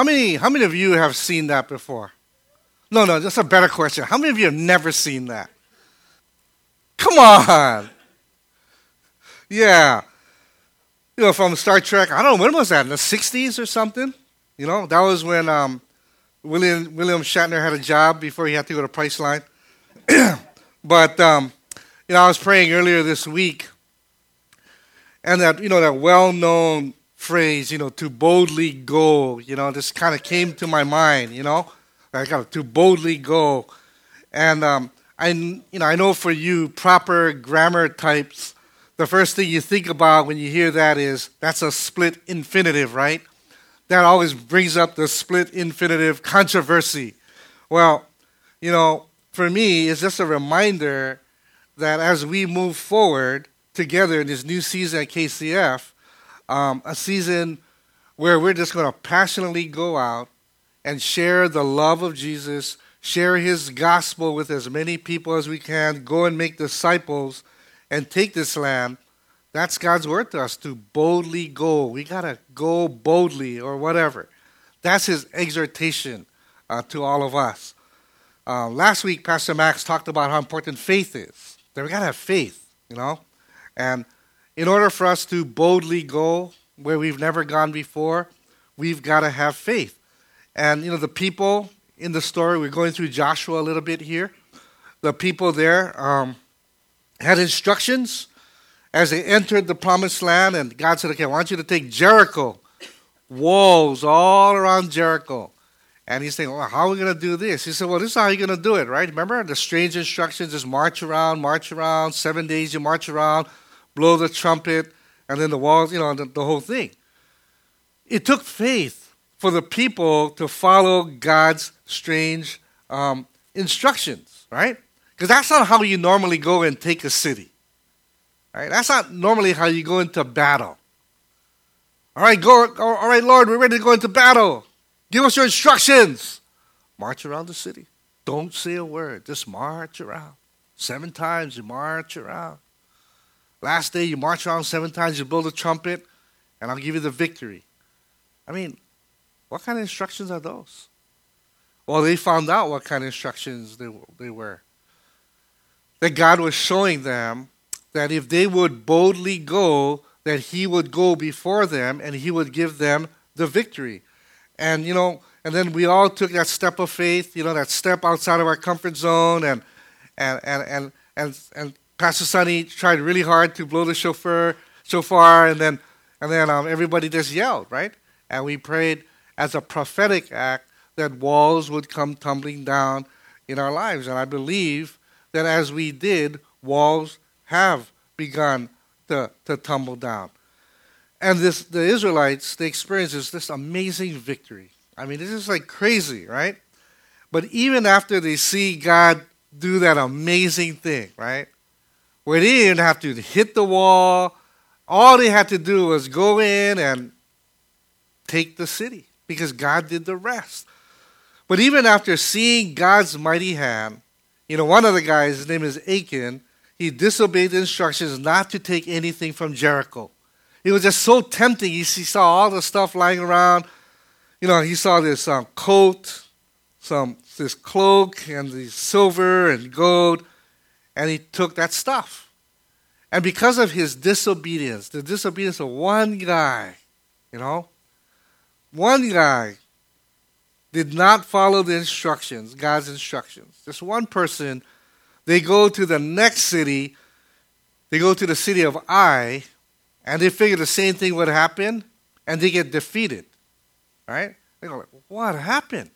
How many of you have seen that before? No, that's a better question. How many of you have never seen that? Come on. Yeah. From Star Trek, I don't know, when was that, in the 60s or something? That was when William Shatner had a job before he had to go to Priceline. But, I was praying earlier this week, and that well-known phrase, to boldly go, just kind of came to my mind, to boldly go. And I know for you, proper grammar types, the first thing you think about when you hear that is, that's a split infinitive, right? That always brings up the split infinitive controversy. Well, for me, it's just a reminder that as we move forward together in this new season at KCF, a season where we're just going to passionately go out and share the love of Jesus, share his gospel with as many people as we can, go and make disciples and take this land. That's God's word to us, to boldly go. We got to go boldly or whatever. That's his exhortation to all of us. Last week, Pastor Max talked about how important faith is, that we got to have faith, And in order for us to boldly go where we've never gone before, we've got to have faith. And, the people in the story, we're going through Joshua a little bit here. The people there had instructions as they entered the promised land, and God said, okay, I want you to take Jericho, walls all around Jericho. And he's saying, well, how are we going to do this? He said, well, this is how you're going to do it, right? Remember the strange instructions, just march around, 7 days you march around, blow the trumpet, and then the walls, the whole thing. It took faith for the people to follow God's strange instructions, right? Because that's not how you normally go and take a city. Right? That's not normally how you go into battle. All right, Lord, we're ready to go into battle. Give us your instructions. March around the city. Don't say a word. Just march around. 7 times you march around. Last day you march around 7 times, you blow the trumpet, and I'll give you the victory. What kind of instructions are those? Well, they found out what kind of instructions they were. That God was showing them that if they would boldly go, that he would go before them and he would give them the victory. And, and then we all took that step of faith, that step outside of our comfort zone. And Pastor Sonny tried really hard to blow the shofar, and then everybody just yelled, right? And we prayed as a prophetic act that walls would come tumbling down in our lives. And I believe that as we did, walls have begun to tumble down. And the Israelites, they experienced this amazing victory. This is like crazy, right? But even after they see God do that amazing thing, right, where they didn't have to hit the wall, all they had to do was go in and take the city because God did the rest. But even after seeing God's mighty hand, one of the guys, his name is Achan, he disobeyed the instructions not to take anything from Jericho. It was just so tempting. He saw all the stuff lying around. He saw this coat, this cloak, and the silver and gold, and he took that stuff. And because of his disobedience, the disobedience of one guy, one guy, did not follow the instructions, God's instructions. Just one person, they go to the next city, they go to the city of Ai, and they figure the same thing would happen, and they get defeated, right? They go, what happened?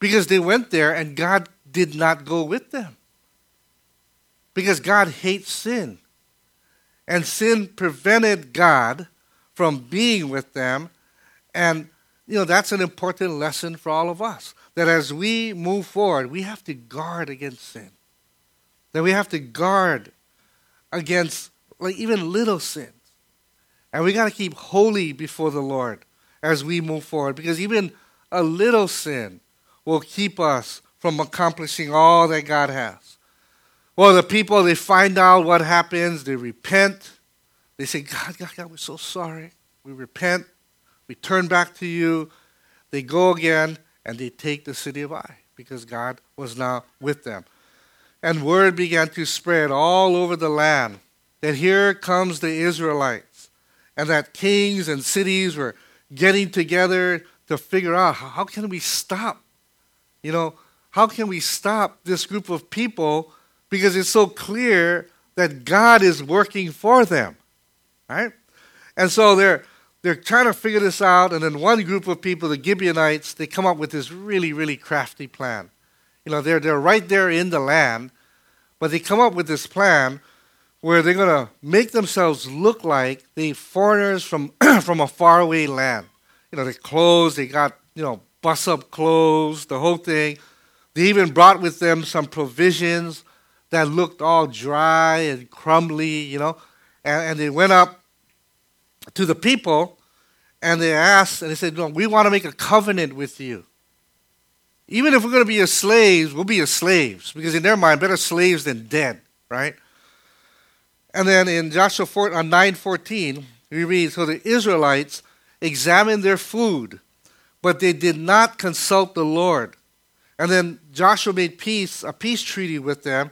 Because they went there, and God did not go with them. Because God hates sin. And sin prevented God from being with them, and that's an important lesson for all of us. that as we move forward, we have to guard against sin. That we have to guard against like even little sins. And we got to keep holy before the Lord as we move forward, because even a little sin will keep us from accomplishing all that God has. Well, the people, they find out what happens, they repent. They say, God, we're so sorry. We repent. We turn back to you. They go again, and they take the city of Ai, because God was now with them. And word began to spread all over the land that here comes the Israelites, and that kings and cities were getting together to figure out, how can we stop? You know, how can we stop this group of people, because it's so clear that God is working for them, right? And so they're trying to figure this out, and then one group of people, the Gibeonites, they come up with this really, really crafty plan. You know, they're right there in the land, but they come up with this plan where they're going to make themselves look like the foreigners from from a faraway land. You know, their clothes, they got, you know, bus-up clothes, the whole thing. They even brought with them some provisions that looked all dry and crumbly, you know. And they went up to the people, and they asked, and they said, no, we want to make a covenant with you. Even if we're going to be your slaves, we'll be your slaves, because in their mind, better slaves than dead, right? And then in Joshua 9:14, we read, so the Israelites examined their food, but they did not consult the Lord. And then Joshua made a peace treaty with them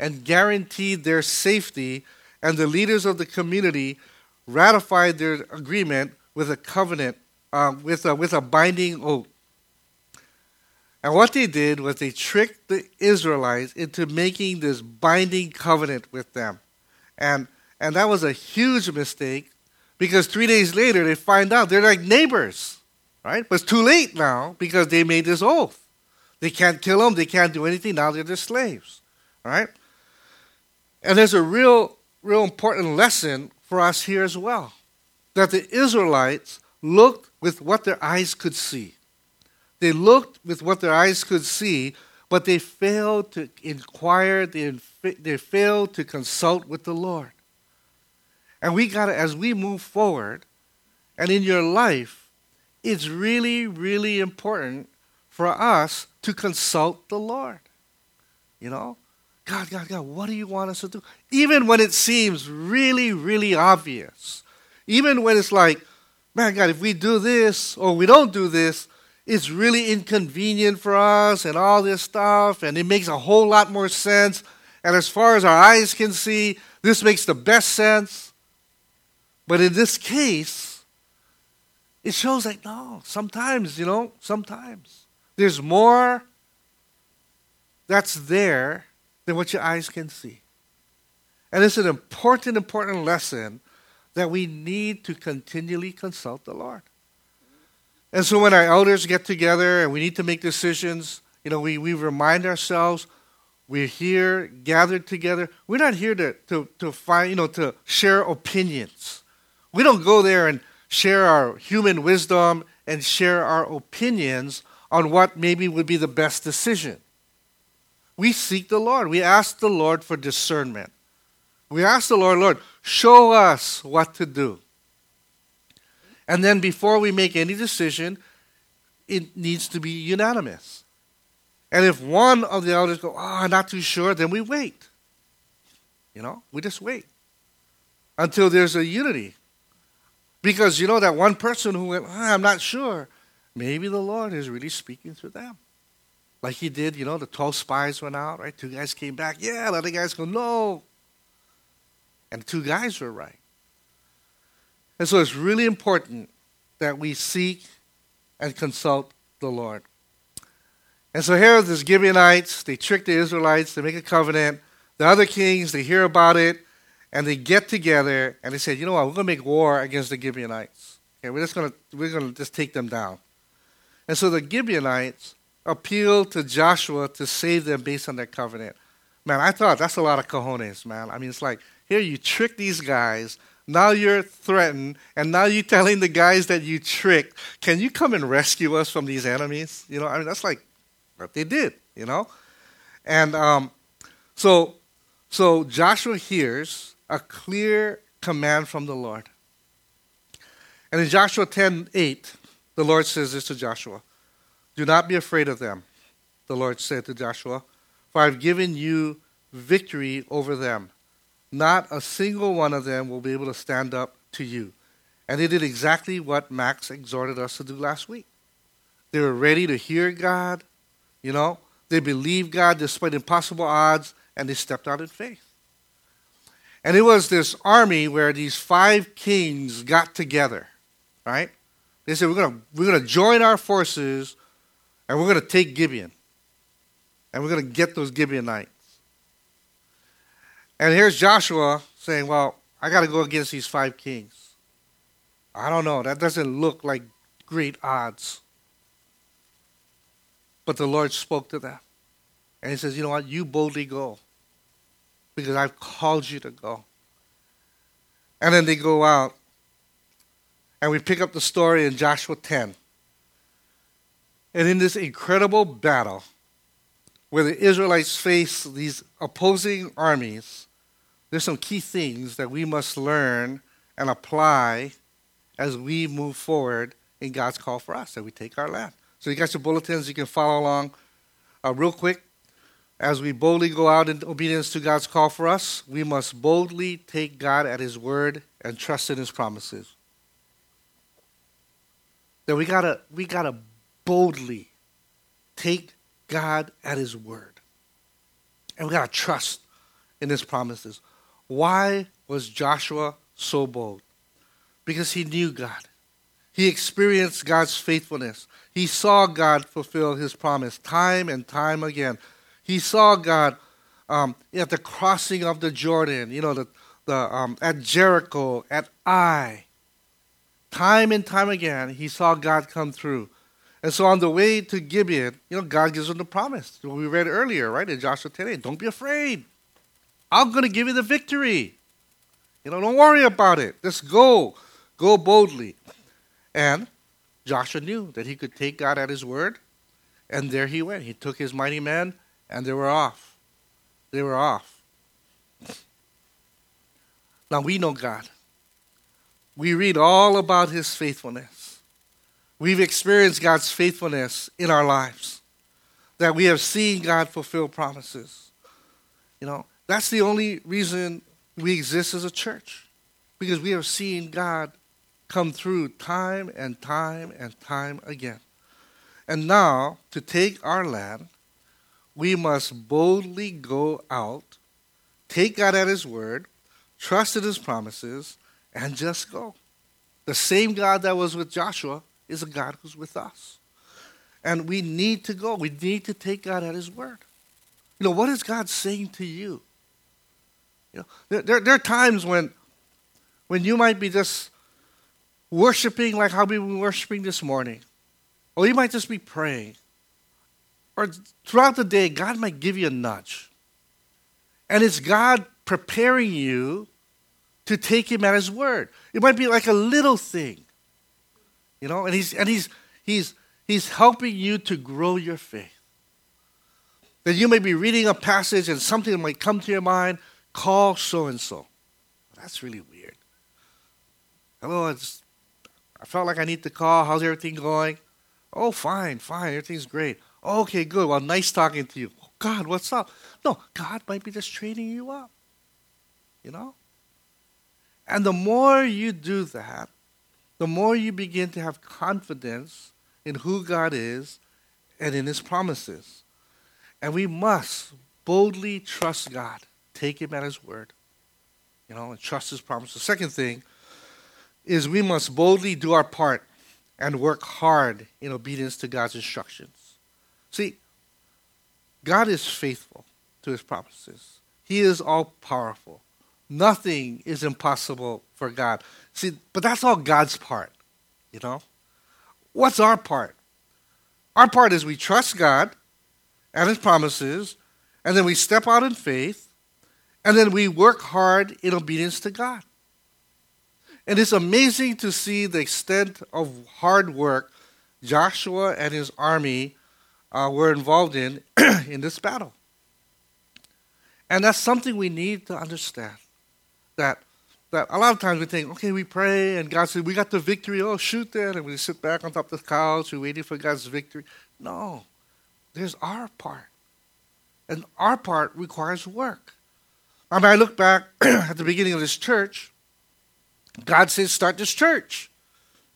and guaranteed their safety, and the leaders of the community ratified their agreement with a covenant, with a binding oath. And what they did was they tricked the Israelites into making this binding covenant with them. And that was a huge mistake, because 3 days later they find out they're like neighbors, right? But it's too late now, because they made this oath. They can't kill them. They can't do anything. Now they're just slaves, all right? And there's a real, real important lesson for us here as well, that the Israelites looked with what their eyes could see. They looked with what their eyes could see, but they failed to inquire. They failed to consult with the Lord. And we got to, as we move forward, and in your life, it's really, really important for us to consult the Lord. You know? God, what do you want us to do? Even when it seems really, really obvious. Even when it's like, man, God, if we do this or we don't do this, it's really inconvenient for us and all this stuff, and it makes a whole lot more sense. And as far as our eyes can see, this makes the best sense. But in this case, it shows like, no, sometimes. There's more that's there than what your eyes can see. And it's an important, important lesson that we need to continually consult the Lord. And so when our elders get together and we need to make decisions, you know, we remind ourselves we're here, gathered together. We're not here to find, you know, to share opinions. We don't go there and share our human wisdom and share our opinions on what maybe would be the best decision. We seek the Lord. We ask the Lord for discernment. We ask the Lord, Lord, show us what to do. And then before we make any decision, it needs to be unanimous. And if one of the elders go, I'm not too sure, then we wait. You know, we just wait until there's a unity. Because, you know, that one person who went, I'm not sure, maybe the Lord is really speaking through them. Like he did, you know, the 12 spies went out, right? 2 guys came back. Yeah, the other guys go, no. And the 2 guys were right. And so it's really important that we seek and consult the Lord. And so here are these Gibeonites. They trick the Israelites. They make a covenant. The other kings, they hear about it, and they get together, and they say, you know what, we're going to make war against the Gibeonites. Okay, we're just going to take them down. And so the Gibeonites appealed to Joshua to save them based on their covenant. Man, I thought that's a lot of cojones, man. I mean, it's like, here you trick these guys, now you're threatened, and now you're telling the guys that you tricked, can you come and rescue us from these enemies? You know, I mean, that's like, But they did, you know. And so Joshua hears a clear command from the Lord. And in Joshua 10:8, the Lord says this to Joshua, "Do not be afraid of them," the Lord said to Joshua, "for I've given you victory over them. Not a single one of them will be able to stand up to you." And they did exactly what Max exhorted us to do last week. They were ready to hear God, you know. They believed God despite impossible odds, and they stepped out in faith. And it was this army where these 5 kings got together, right? They said, we're going to join our forces, and we're going to take Gibeon. And we're going to get those Gibeonites. And here's Joshua saying, well, I got to go against these 5 kings. I don't know. That doesn't look like great odds. But the Lord spoke to them. And he says, you know what? You boldly go. Because I've called you to go. And then they go out. And we pick up the story in Joshua 10. And in this incredible battle, where the Israelites face these opposing armies, there's some key things that we must learn and apply as we move forward in God's call for us, that we take our land. So you got your bulletins, you can follow along real quick. As we boldly go out in obedience to God's call for us, we must boldly take God at his word and trust in his promises. That we gotta boldly take God at his word. And we got to trust in his promises. Why was Joshua so bold? Because he knew God. He experienced God's faithfulness. He saw God fulfill his promise time and time again. He saw God at the crossing of the Jordan, you know, at Jericho, at Ai. Time and time again, he saw God come through. And so on the way to Gibeon, you know, God gives them the promise. We read earlier, right, in Joshua 10:8, don't be afraid. I'm going to give you the victory. You know, don't worry about it. Just go. Go boldly. And Joshua knew that he could take God at his word, and there he went. He took his mighty men, and they were off. They were off. Now, we know God. We read all about his faithfulness. We've experienced God's faithfulness in our lives, that we have seen God fulfill promises. You know, that's the only reason we exist as a church, because we have seen God come through time and time and time again. And now, to take our land, we must boldly go out, take God at his word, trust in his promises, and just go. The same God that was with Joshua is a God who's with us. And we need to go. We need to take God at his word. You know, what is God saying to you? You know, there are times when you might be just worshiping like how we were worshiping this morning. Or you might just be praying. Or throughout the day, God might give you a nudge. And it's God preparing you to take him at his word. It might be like a little thing. You know, and he's helping you to grow your faith. That you may be reading a passage and something might come to your mind, call so-and-so. That's really weird. Hello, I felt like I need to call. How's everything going? Oh, fine. Everything's great. Okay, good. Well, nice talking to you. Oh, God, what's up? No, God might be just training you up. You know? And the more you do that, the more you begin to have confidence in who God is and in his promises. And we must boldly trust God, take him at his word, you know, and trust his promises. The second thing is we must boldly do our part and work hard in obedience to God's instructions. See, God is faithful to his promises. He is all-powerful. Nothing is impossible for God. See, but that's all God's part, you know. What's our part? Our part is we trust God and his promises, and then we step out in faith, and then we work hard in obedience to God. And it's amazing to see the extent of hard work Joshua and his army were involved in in this battle. And that's something we need to understand. That a lot of times we think, okay, we pray, and God says, we got the victory, oh, shoot then. And we sit back on top of the couch, we're waiting for God's victory. No, there's our part. And our part requires work. I mean, I look back at the beginning of this church. God says, start this church.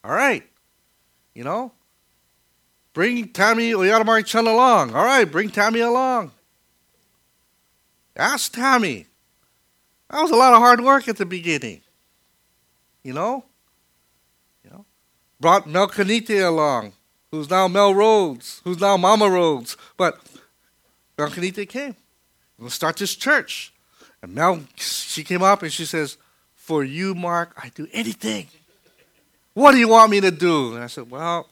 All right. You know, bring Tammy Oyadamari-chan along. All right, bring Tammy along. Ask Tammy. That was a lot of hard work at the beginning. You know, brought Mel Kanite along, who's now Mel Rhodes, who's now Mama Rhodes. But Mel Kanite came. We'll start this church. And Mel, she came up and she says, "For you, Mark, I'd do anything. What do you want me to do?" And I said, "Well,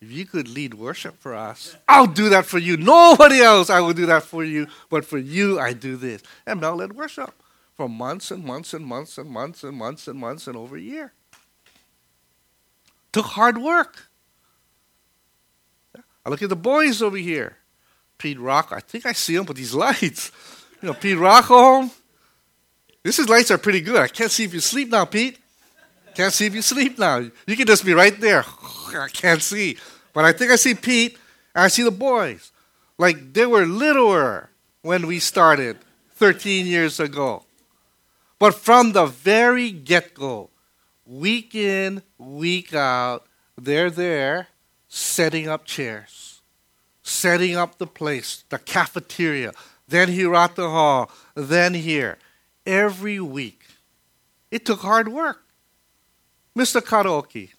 if you could lead worship for us, I'll do that for you. Nobody else I will do that for you, but for you I do this." And Mel led worship for months and months and months and months and months and months and over a year. Took hard work. I look at the boys over here. Pete Rock, I think I see him with these lights. You know, Pete Rock home. These lights are pretty good. I can't see if you sleep now, Pete. Can't see if you sleep now. You can just be right there. I can't see. But I think I see Pete, and I see the boys. Like, they were littler when we started 13 years ago. But from the very get-go, week in, week out, they're there setting up chairs, setting up the place, the cafeteria, then here at the hall, then here. Every week. It took hard work. Mr. Karaoke.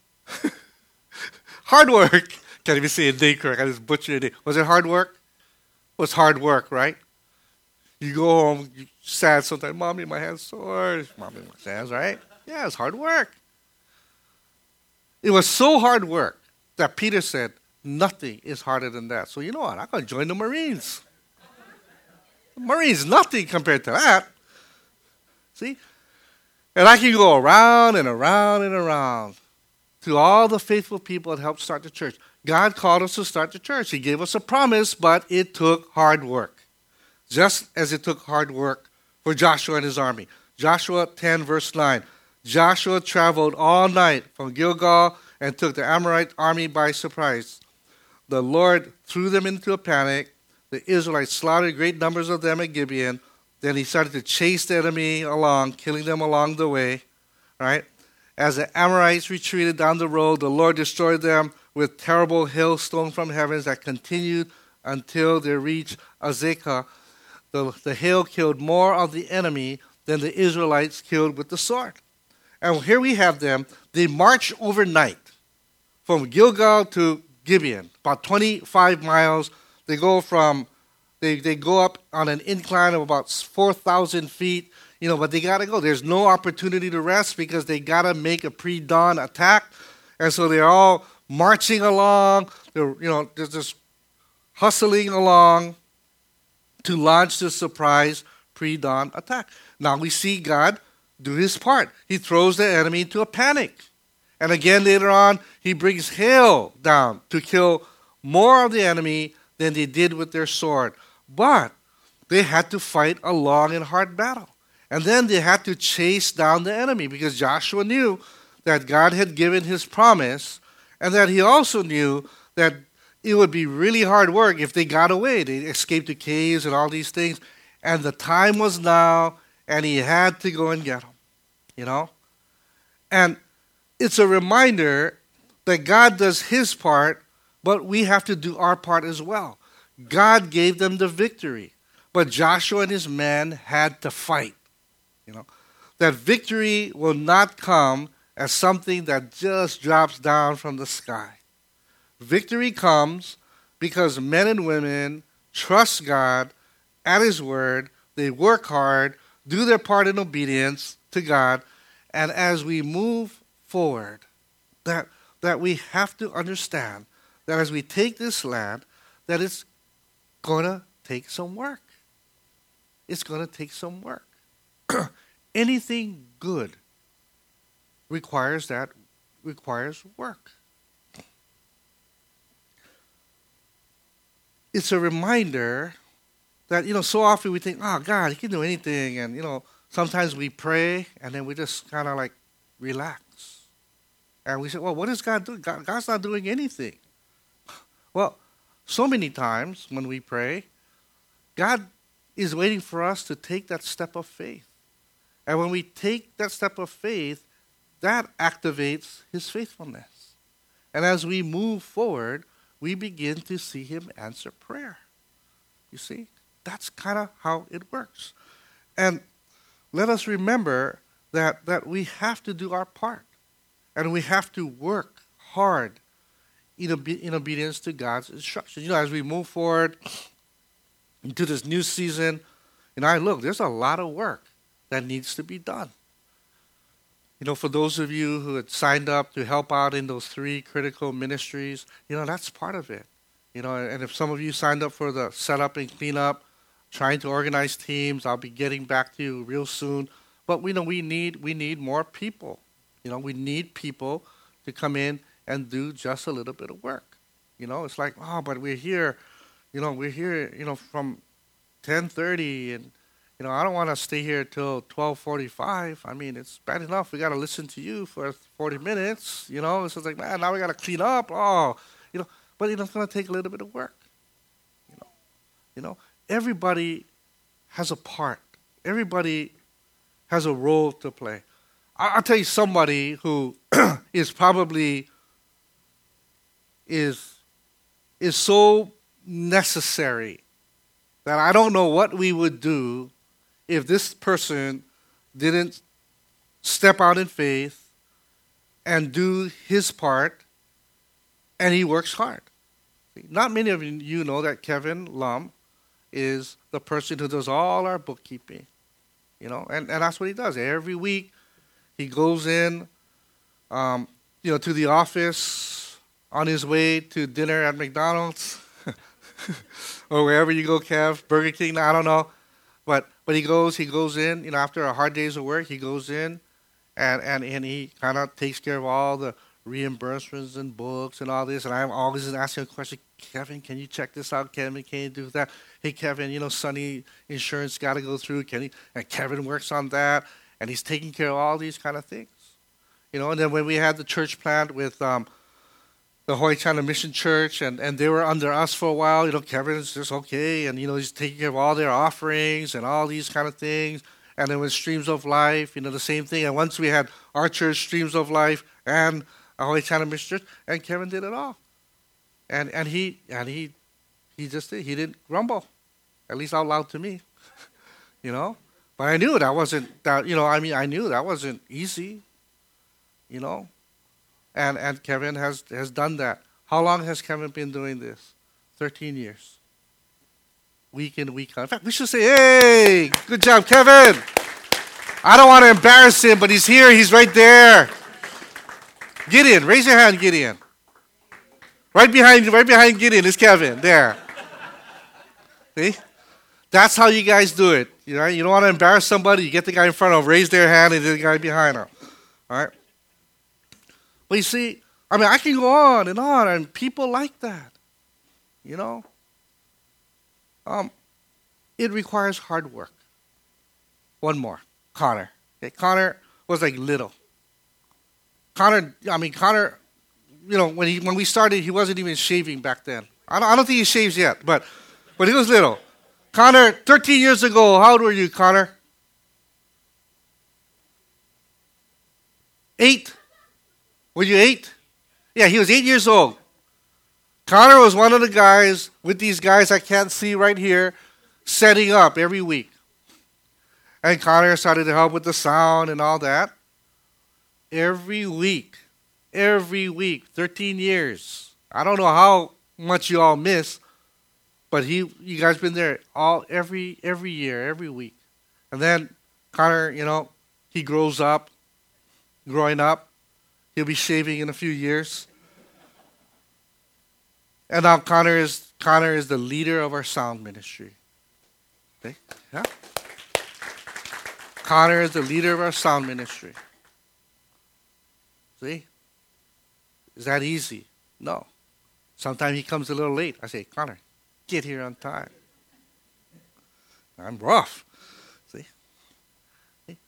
Hard work. Can't even say a name correct. I just butchered it. Was it hard work? It was hard work, right? You go home, you're sad sometimes. Mommy, my hand's sore. Mommy, my hand's right. Yeah, it's hard work. It was so hard work that Peter said, nothing is harder than that. So you know what? I'm going to join the Marines. The Marines, nothing compared to that. See? And I can go around and around and around to all the faithful people that helped start the church. God called us to start the church. He gave us a promise, but it took hard work. Just as it took hard work for Joshua and his army. Joshua 10, verse 9. Joshua traveled all night from Gilgal and took the Amorite army by surprise. The Lord threw them into a panic. The Israelites slaughtered great numbers of them at Gibeon. Then he started to chase the enemy along, killing them along the way, right? As the Amorites retreated down the road, the Lord destroyed them with terrible hailstones from heavens that continued until they reached Azekah. The hail killed more of the enemy than the Israelites killed with the sword. And here we have them. They marched overnight from Gilgal to Gibeon, about 25 miles. They go from... They go up on an incline of about 4,000 feet, you know, but they got to go. There's no opportunity to rest because they got to make a pre-dawn attack. And so they're all marching along. They're just hustling along to launch this surprise pre-dawn attack. Now we see God do his part. He throws the enemy into a panic. And again later on, he brings hail down to kill more of the enemy than they did with their sword. But they had to fight a long and hard battle. And then they had to chase down the enemy because Joshua knew that God had given his promise and that he also knew that it would be really hard work if they got away. They escaped the caves and all these things. And the time was now and he had to go and get them. You know? And it's a reminder that God does his part, but we have to do our part as well. God gave them the victory, but Joshua and his men had to fight. You know, that victory will not come as something that just drops down from the sky. Victory comes because men and women trust God at his word, they work hard, do their part in obedience to God, and as we move forward, that we have to understand that as we take this land, that it's going to take some work. It's going to take some work. Anything good requires work. it's a reminder that, you know, so often we think, oh, God, he can do anything. And, you know, sometimes we pray and then we just kind of like relax. And we say, well, what is God doing? God's not doing anything. Well, so many times when we pray, God is waiting for us to take that step of faith. And when we take that step of faith, that activates his faithfulness. And as we move forward, we begin to see him answer prayer. You see? That's kind of how it works. And let us remember that we have to do our part. And we have to work hard in obedience to God's instructions. You know, as we move forward into this new season, and there's a lot of work that needs to be done. You know, for those of you who had signed up to help out in those three critical ministries, you know, that's part of it. You know, and if some of you signed up for the setup and cleanup, trying to organize teams, I'll be getting back to you real soon. But we know we need more people. You know, we need people to come in and do just a little bit of work. You know, it's like, oh, but we're here, you know, from 10:30 and, you know, I don't want to stay here till 12:45. I mean, it's bad enough. We got to listen to you for 40 minutes. You know, it's just like, man, now we got to clean up. Oh, you know, but you know, it's going to take a little bit of work. You know, everybody has a part. Everybody has a role to play. I'll tell you somebody who is probably so necessary that I don't know what we would do if this person didn't step out in faith and do his part, and he works hard. Not many of you know that Kevin Lum is the person who does all our bookkeeping, you know, and that's what he does. Every week he goes in, you know, to the office on his way to dinner at McDonald's or wherever you go, Kev, Burger King, I don't know. But he goes in, you know, after a hard day's of work, he goes in and he kind of takes care of all the reimbursements and books and all this. And I'm always asking a question, Kevin, can you check this out? Kevin, can you do that? Hey, Kevin, you know, Sonny insurance got to go through. And Kevin works on that. And he's taking care of all these kind of things. You know, and then when we had the church plant with the Hawaii China Mission Church, and they were under us for a while. You know, Kevin's just okay, and, you know, he's taking care of all their offerings and all these kind of things. And then with Streams of Life, you know, the same thing. And once we had our church, Streams of Life, and Hawaii China Mission Church, and Kevin did it all. And he just did. He didn't grumble, at least out loud to me, you know. But I knew that wasn't, that, you know, I mean, I knew that wasn't easy, you know. And Kevin has done that. How long has Kevin been doing this? 13 years. Week in, week out. In fact, we should say, hey, good job, Kevin. I don't want to embarrass him, but he's here. He's right there. Gideon, raise your hand, Gideon. Right behind Gideon is Kevin. There. See? That's how you guys do it. You know, you don't want to embarrass somebody. You get the guy in front of them, raise their hand, and the guy behind them. All right? But you see, I mean, I can go on, and people like that, you know. It requires hard work. One more, Connor. Okay, Connor was like little. Connor, you know, when we started, he wasn't even shaving back then. I don't think he shaves yet, but he was little. Connor, 13 years ago, how old were you, Connor? 8. Were you 8? Yeah, he was 8 years old. Connor was one of the guys with these guys I can't see right here, setting up every week. And Connor started to help with the sound and all that. Every week, 13 years. I don't know how much you all miss, but you guys been there every year, every week. And then Connor, you know, he growing up. He'll be shaving in a few years. And now Connor is the leader of our sound ministry. Okay? Yeah. Connor is the leader of our sound ministry. See? Is that easy? No. Sometimes he comes a little late. I say, Connor, get here on time. I'm rough. See?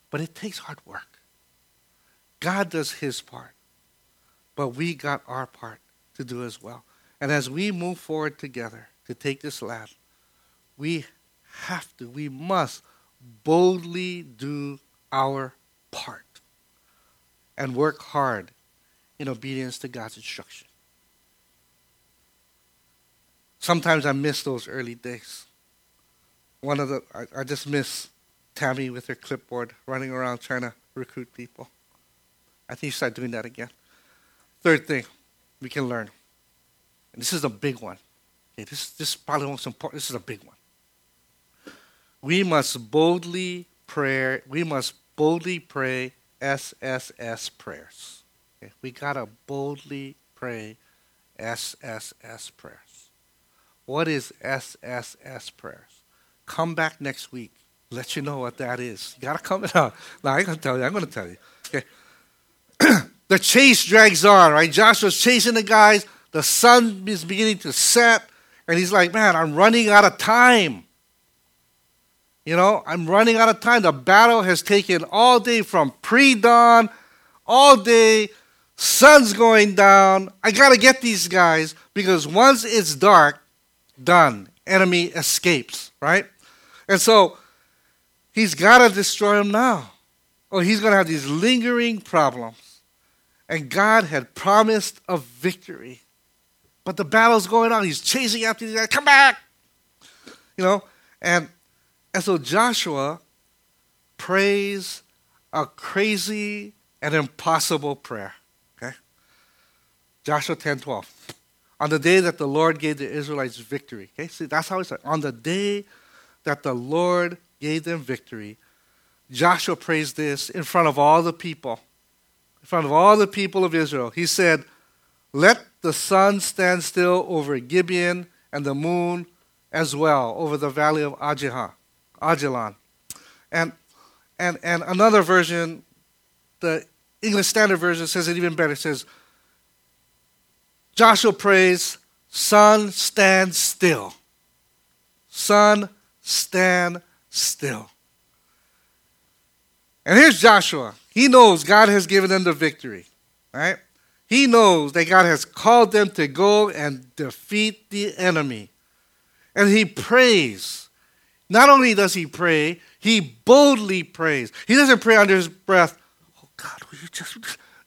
But it takes hard work. God does his part. But we got our part to do as well. And as we move forward together to take this land, we must boldly do our part and work hard in obedience to God's instruction. Sometimes I miss those early days. I just miss Tammy with her clipboard running around trying to recruit people. I think you start doing that again. Third thing we can learn, and this is a big one. Okay, this is probably the most important. This is a big one. We must boldly pray SSS prayers. Okay, we gotta boldly pray SSS prayers. What is SSS prayers? Come back next week. Let you know what that is. You gotta come out. No, I ain't gonna tell you. I'm gonna tell you. Okay. The chase drags on, right? Joshua's chasing the guys. The sun is beginning to set. And he's like, man, I'm running out of time. You know, I'm running out of time. The battle has taken all day from pre-dawn, all day. Sun's going down. I got to get these guys because once it's dark, done. Enemy escapes, right? And so he's got to destroy them now. Or he's going to have these lingering problems. And God had promised a victory. But the battle's going on. He's chasing after these guys. Come back! You know? And so Joshua prays a crazy and impossible prayer. Okay? Joshua 10:12. On the day that the Lord gave the Israelites victory. Okay? See, that's how it's like. On the day that the Lord gave them victory, Joshua prays this in front of all the people. In front of all the people of Israel. He said, let the sun stand still over Gibeon and the moon as well over the valley of Ajalon. And another version, the English Standard Version says it even better. It says, Joshua prays, sun stand still. Sun stand still. And here's Joshua. He knows God has given them the victory, right? He knows that God has called them to go and defeat the enemy. And he prays. Not only does he pray, he boldly prays. He doesn't pray under his breath, oh God, will you just...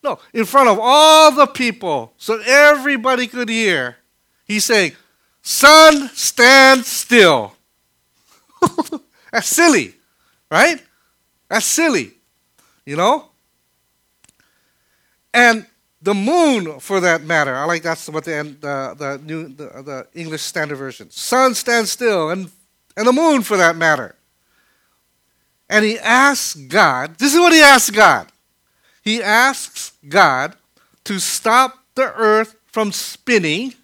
No, in front of all the people, so everybody could hear, he's saying, sun, stand still. That's silly, right? That's silly. You know? And the moon, for that matter, I like that's what the English Standard Version. Sun stands still, and the moon, for that matter. And he asks God, this is what he asks God. He asks God to stop the earth from spinning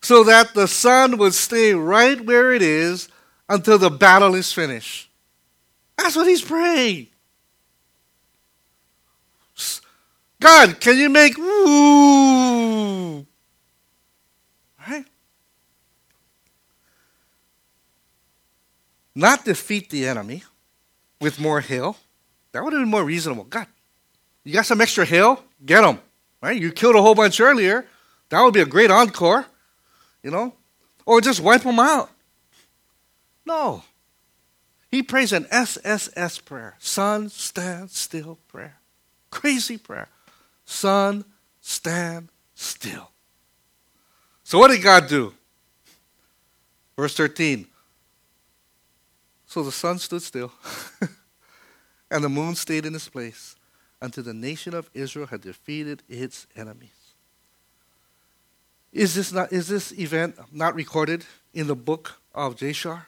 so that the sun would stay right where it is until the battle is finished. That's what he's praying. God, can you make ooh? Right? Not defeat the enemy with more hail. That would have been more reasonable. God, you got some extra hail? Get them. Right? You killed a whole bunch earlier. That would be a great encore. You know? Or just wipe them out. No. He prays an SSS prayer. Sun, stand still prayer. Crazy prayer. Sun, stand still. So what did God do? Verse 13. So the sun stood still, and the moon stayed in its place until the nation of Israel had defeated its enemies. Is this event not recorded in the book of Jashar?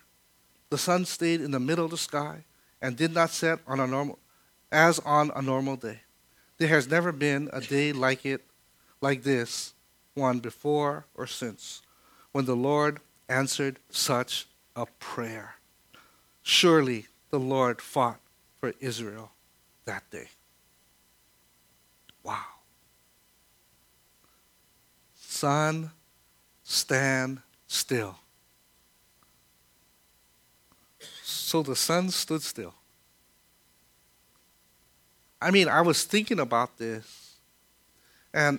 The sun stayed in the middle of the sky and did not set on a normal day. There has never been a day like this, one before or since, when the Lord answered such a prayer. Surely the Lord fought for Israel that day. Wow. Sun, stand still. So the sun stood still. I mean, I was thinking about this. And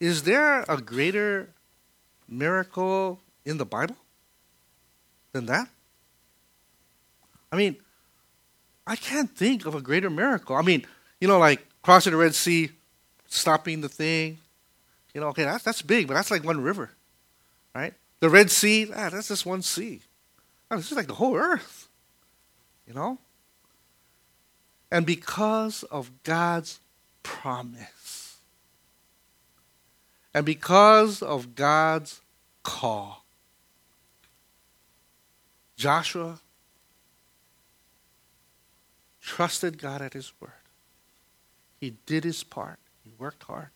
is there a greater miracle in the Bible than that? I mean, I can't think of a greater miracle. I mean, you know, like crossing the Red Sea, stopping the thing. You know, okay, that's big, but that's like one river, right? The Red Sea, that's just one sea. Oh, this is like the whole earth, you know? And because of God's promise, and because of God's call, Joshua trusted God at his word. He did his part. He worked hard.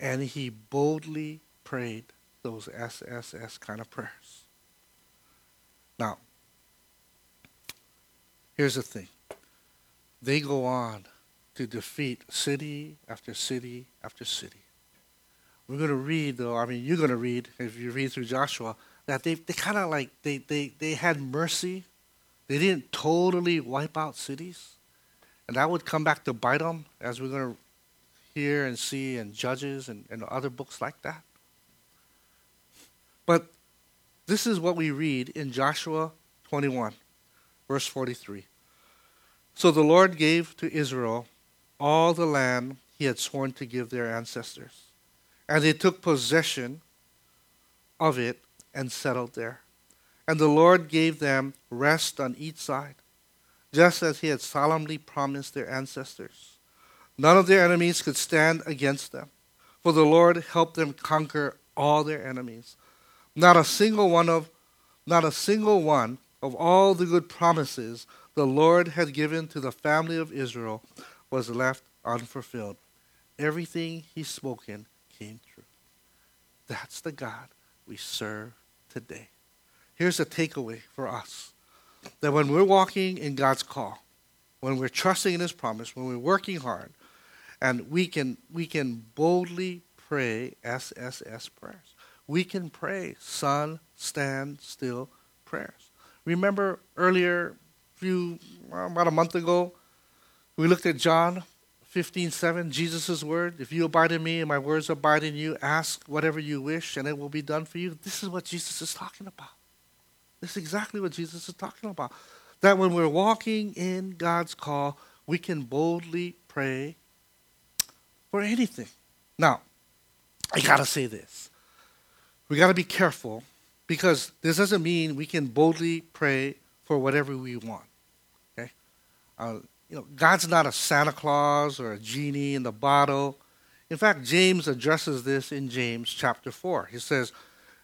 And he boldly prayed those SSS kind of prayers. Now, here's the thing. They go on to defeat city after city after city. We're going to read, though, I mean, you're going to read, if you read through Joshua, that they kind of like, they had mercy. They didn't totally wipe out cities. And that would come back to bite them, as we're going to hear and see in Judges and other books like that. But this is what we read in Joshua 21, verse 43. So the Lord gave to Israel all the land he had sworn to give their ancestors. And they took possession of it and settled there. And the Lord gave them rest on each side, just as he had solemnly promised their ancestors. None of their enemies could stand against them, for the Lord helped them conquer all their enemies. Not a single one of all the good promises the Lord had given to the family of Israel was left unfulfilled. Everything he spoken came true. That's the God we serve today. Here's a takeaway for us, that when we're walking in God's call, when we're trusting in his promise, when we're working hard, and we can boldly pray SSS prayers. We can pray sun, stand, still prayers. Remember earlier, about a month ago, we looked at John 15:7, Jesus' word. If you abide in me and my words abide in you, ask whatever you wish and it will be done for you. This is what Jesus is talking about. This is exactly what Jesus is talking about. That when we're walking in God's call, we can boldly pray for anything. Now, I got to say this. We got to be careful, because this doesn't mean we can boldly pray for whatever we want. Okay? God's not a Santa Claus or a genie in the bottle. In fact, James addresses this in James chapter 4. He says,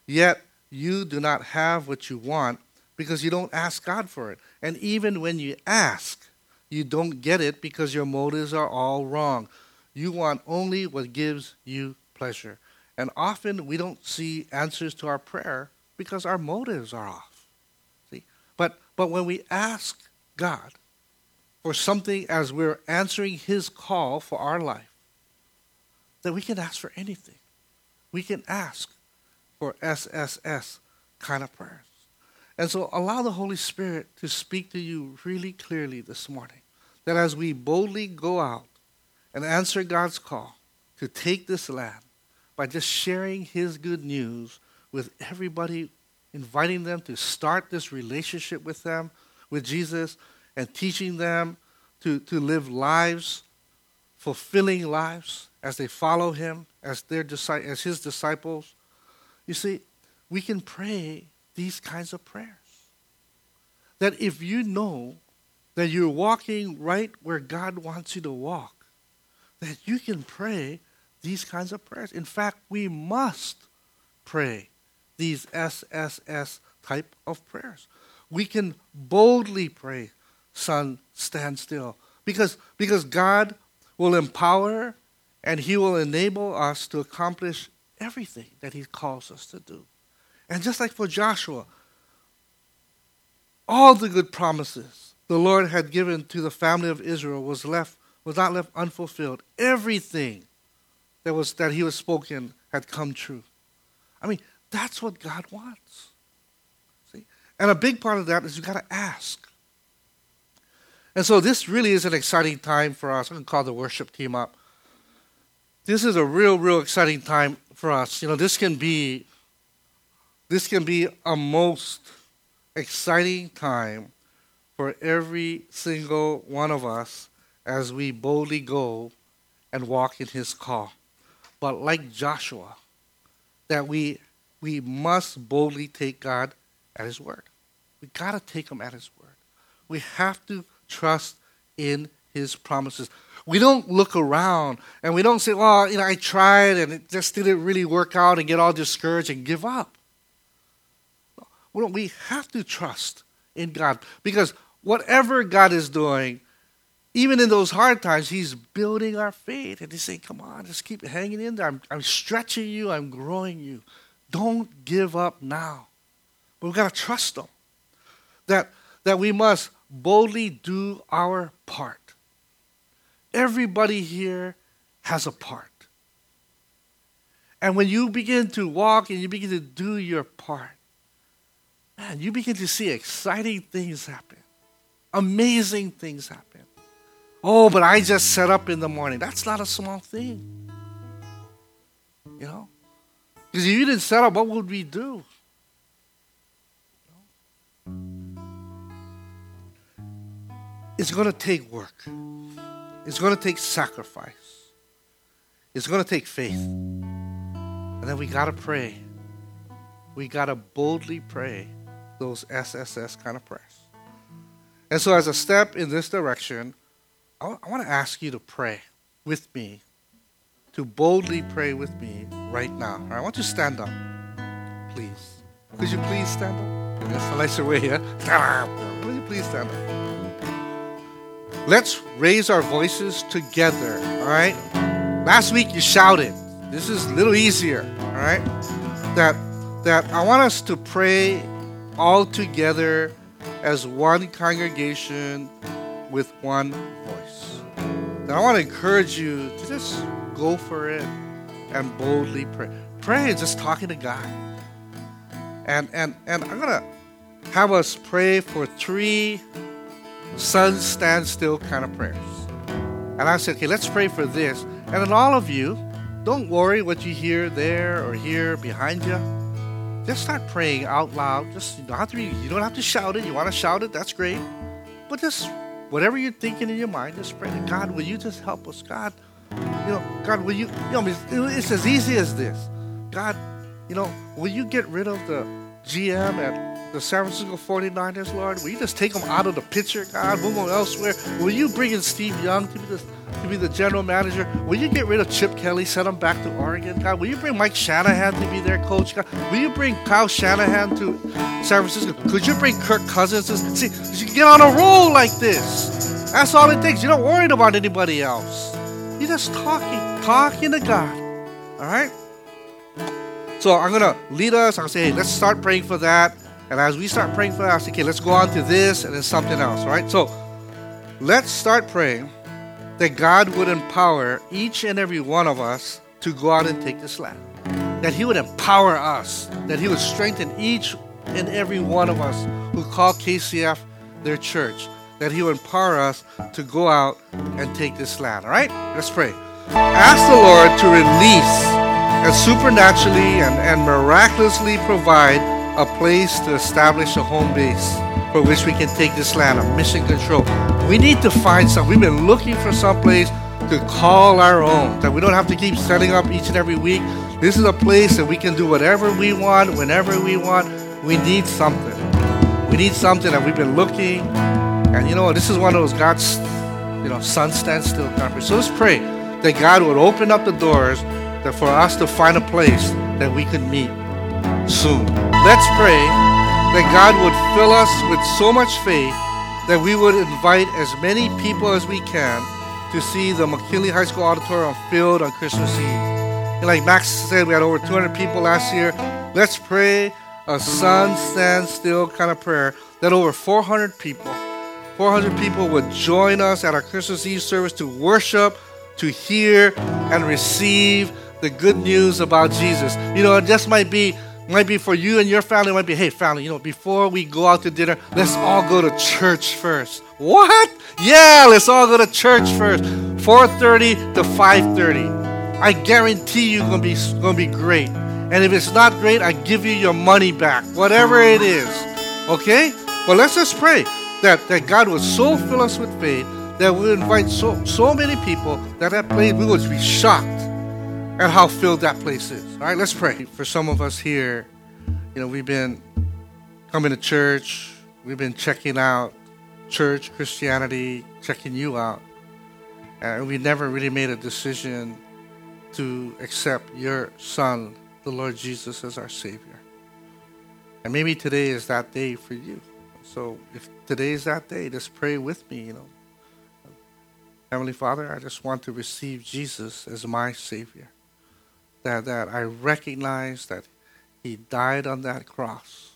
"Yet you do not have what you want because you don't ask God for it. And even when you ask, you don't get it because your motives are all wrong. You want only what gives you pleasure." And often we don't see answers to our prayer because our motives are off. See? But when we ask God for something as we're answering his call for our life, then we can ask for anything. We can ask for SSS kind of prayers. And so allow the Holy Spirit to speak to you really clearly this morning, that as we boldly go out and answer God's call to take this land by just sharing his good news with everybody, inviting them to start this relationship with them, with Jesus, and teaching them to live lives, fulfilling lives, as they follow him, as his disciples. You see, we can pray these kinds of prayers. That if you know that you're walking right where God wants you to walk, that you can pray these kinds of prayers. In fact, we must pray these SSS type of prayers. We can boldly pray, "Son, stand still," because God will empower and he will enable us to accomplish everything that he calls us to do. And just like for Joshua, all the good promises the Lord had given to the family of Israel was not left unfulfilled. Everything that he was spoken had come true. I mean, that's what God wants. See? And a big part of that is you've got to ask. And so this really is an exciting time for us. I'm going to call the worship team up. This is a real, real exciting time for us. You know, this can be a most exciting time for every single one of us as we boldly go and walk in his call. But like Joshua, that we must boldly take God at his word. We got to take him at his word. We have to trust in his promises. We don't look around and we don't say, well, you know, I tried and it just didn't really work out and get all discouraged and give up. Well, we have to trust in God because whatever God is doing, even in those hard times, he's building our faith. And he's saying, come on, just keep hanging in there. I'm stretching you. I'm growing you. Don't give up now. But we've got to trust him that we must boldly do our part. Everybody here has a part. And when you begin to walk and you begin to do your part, man, you begin to see exciting things happen. Amazing things happen. Oh, but I just set up in the morning. That's not a small thing. You know? Because if you didn't set up, what would we do? It's going to take work. It's going to take sacrifice. It's going to take faith. And then we got to pray. We got to boldly pray those SSS kind of prayers. And so as a step in this direction, I want to ask you to pray with me, to boldly pray with me right now. All right, I want you to stand up, please. Could you please stand up? That's a nicer way, yeah? Could you please stand up? Let's raise our voices together, all right? Last week you shouted. This is a little easier, all right? That I want us to pray all together as one congregation with one voice. And I want to encourage you to just go for it and boldly pray. Pray is just talking to God. And I'm going to have us pray for three sun stand still kind of prayers. And I said, okay, let's pray for this. And then all of you, don't worry what you hear there or here behind you. Just start praying out loud. Just you don't have to shout it. You want to shout it, that's great. But just whatever you're thinking in your mind, just pray to God, will you just help us? God, you know, God, will you, you know, it's as easy as this. God, you know, will you get rid of the GM at the San Francisco 49ers, Lord? Will you just take them out of the picture, God? Move them elsewhere. Will you bring in Steve Young to be the general manager? Will you get rid of Chip Kelly, send him back to Oregon, God? Will you bring Mike Shanahan to be their coach, God? Will you bring Kyle Shanahan to San Francisco? Could you bring Kirk Cousins? See, you get on a roll like this. That's all it takes. You're not worried about anybody else. You're just talking to God. All right? So I'm going to lead us. I'll say, hey, let's start praying for that. And as we start praying for that, I say, okay, let's go on to this and then something else, right? So let's start praying that God would empower each and every one of us to go out and take this land. That he would empower us. That he would strengthen each and every one of us who call KCF their church. That he would empower us to go out and take this land, all right? Let's pray. Ask the Lord to release and supernaturally and miraculously provide a place to establish a home base for which we can take this land of mission control. We need to find some. We've been looking for some place to call our own, that we don't have to keep setting up each and every week. This is a place that we can do whatever we want, whenever we want. We need something. We need something that we've been looking. And you know what? This is one of those God's, you know, sun stand still conference. So let's pray that God would open up the doors that for us to find a place that we could meet soon. Let's pray that God would fill us with so much faith that we would invite as many people as we can to see the McKinley High School Auditorium filled on Christmas Eve. And like Max said, we had over 200 people last year. Let's pray a sun stand still kind of prayer that over 400 people would join us at our Christmas Eve service to worship, to hear, and receive the good news about Jesus. You know, it just might be might be for you and your family, might be, hey, family, you know, before we go out to dinner, let's all go to church first. What? Yeah, let's all go to church first. 4:30 to 5:30. I guarantee you it's going to be great. And if it's not great, I give you your money back, whatever it is. Okay? But let's just pray that God will so fill us with faith that we invite so many people that that place, we will be shocked at how filled that place is. All right, let's pray. For some of us here, you know, we've been coming to church. We've been checking out church, Christianity, checking you out. And we never really made a decision to accept your son, the Lord Jesus, as our Savior. And maybe today is that day for you. So if today is that day, just pray with me, you know. Heavenly Father, I just want to receive Jesus as my Savior. That I recognize that He died on that cross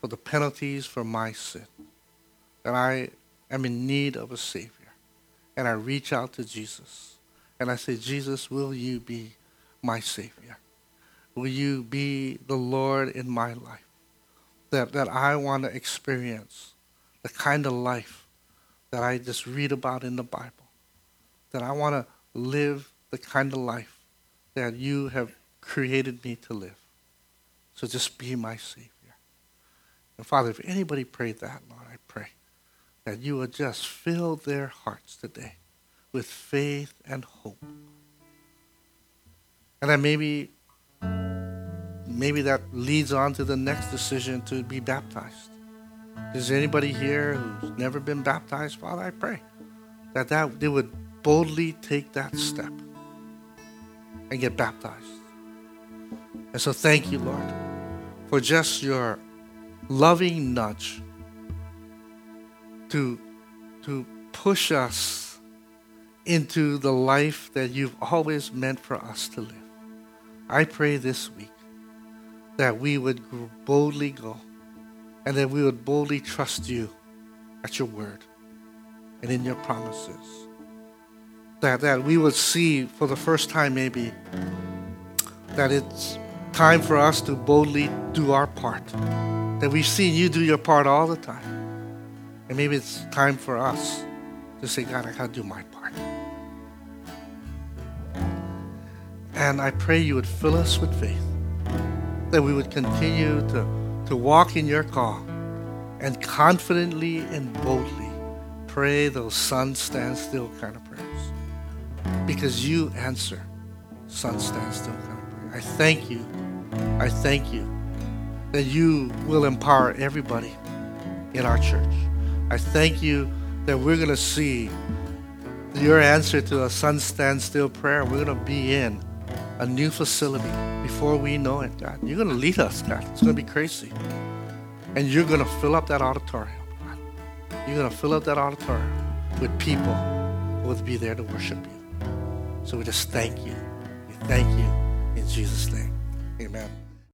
for the penalties for my sin. That I am in need of a Savior. And I reach out to Jesus. And I say, Jesus, will you be my Savior? Will you be the Lord in my life? That I want to experience the kind of life that I just read about in the Bible, that I want to live the kind of life that you have created me to live. So just be my Savior. And Father, if anybody prayed that, Lord, I pray that you would just fill their hearts today with faith and hope. And that maybe that leads on to the next decision to be baptized. Is anybody here who's never been baptized, Father, I pray that they would boldly take that step and get baptized. And so thank you, Lord, for just your loving nudge to push us into the life that you've always meant for us to live. I pray this week that we would boldly go, and that we would boldly trust you at your word and in your promises. That we would see for the first time maybe that it's time for us to boldly do our part. That we've seen you do your part all the time. And maybe it's time for us to say, God, I gotta do my part. And I pray you would fill us with faith. That we would continue to walk in your call and confidently and boldly pray those sun stand still kind of prayers. Because you answer sun stand still kind of prayers. I thank you that you will empower everybody in our church. I thank you that we're going to see your answer to a sun stand still prayer. We're going to be in a new facility before we know it, God. You're going to lead us, God. It's going to be crazy. And you're going to fill up that auditorium, God. You're going to fill up that auditorium with people who will be there to worship you. So we just thank you. We thank you in Jesus' name. Amen.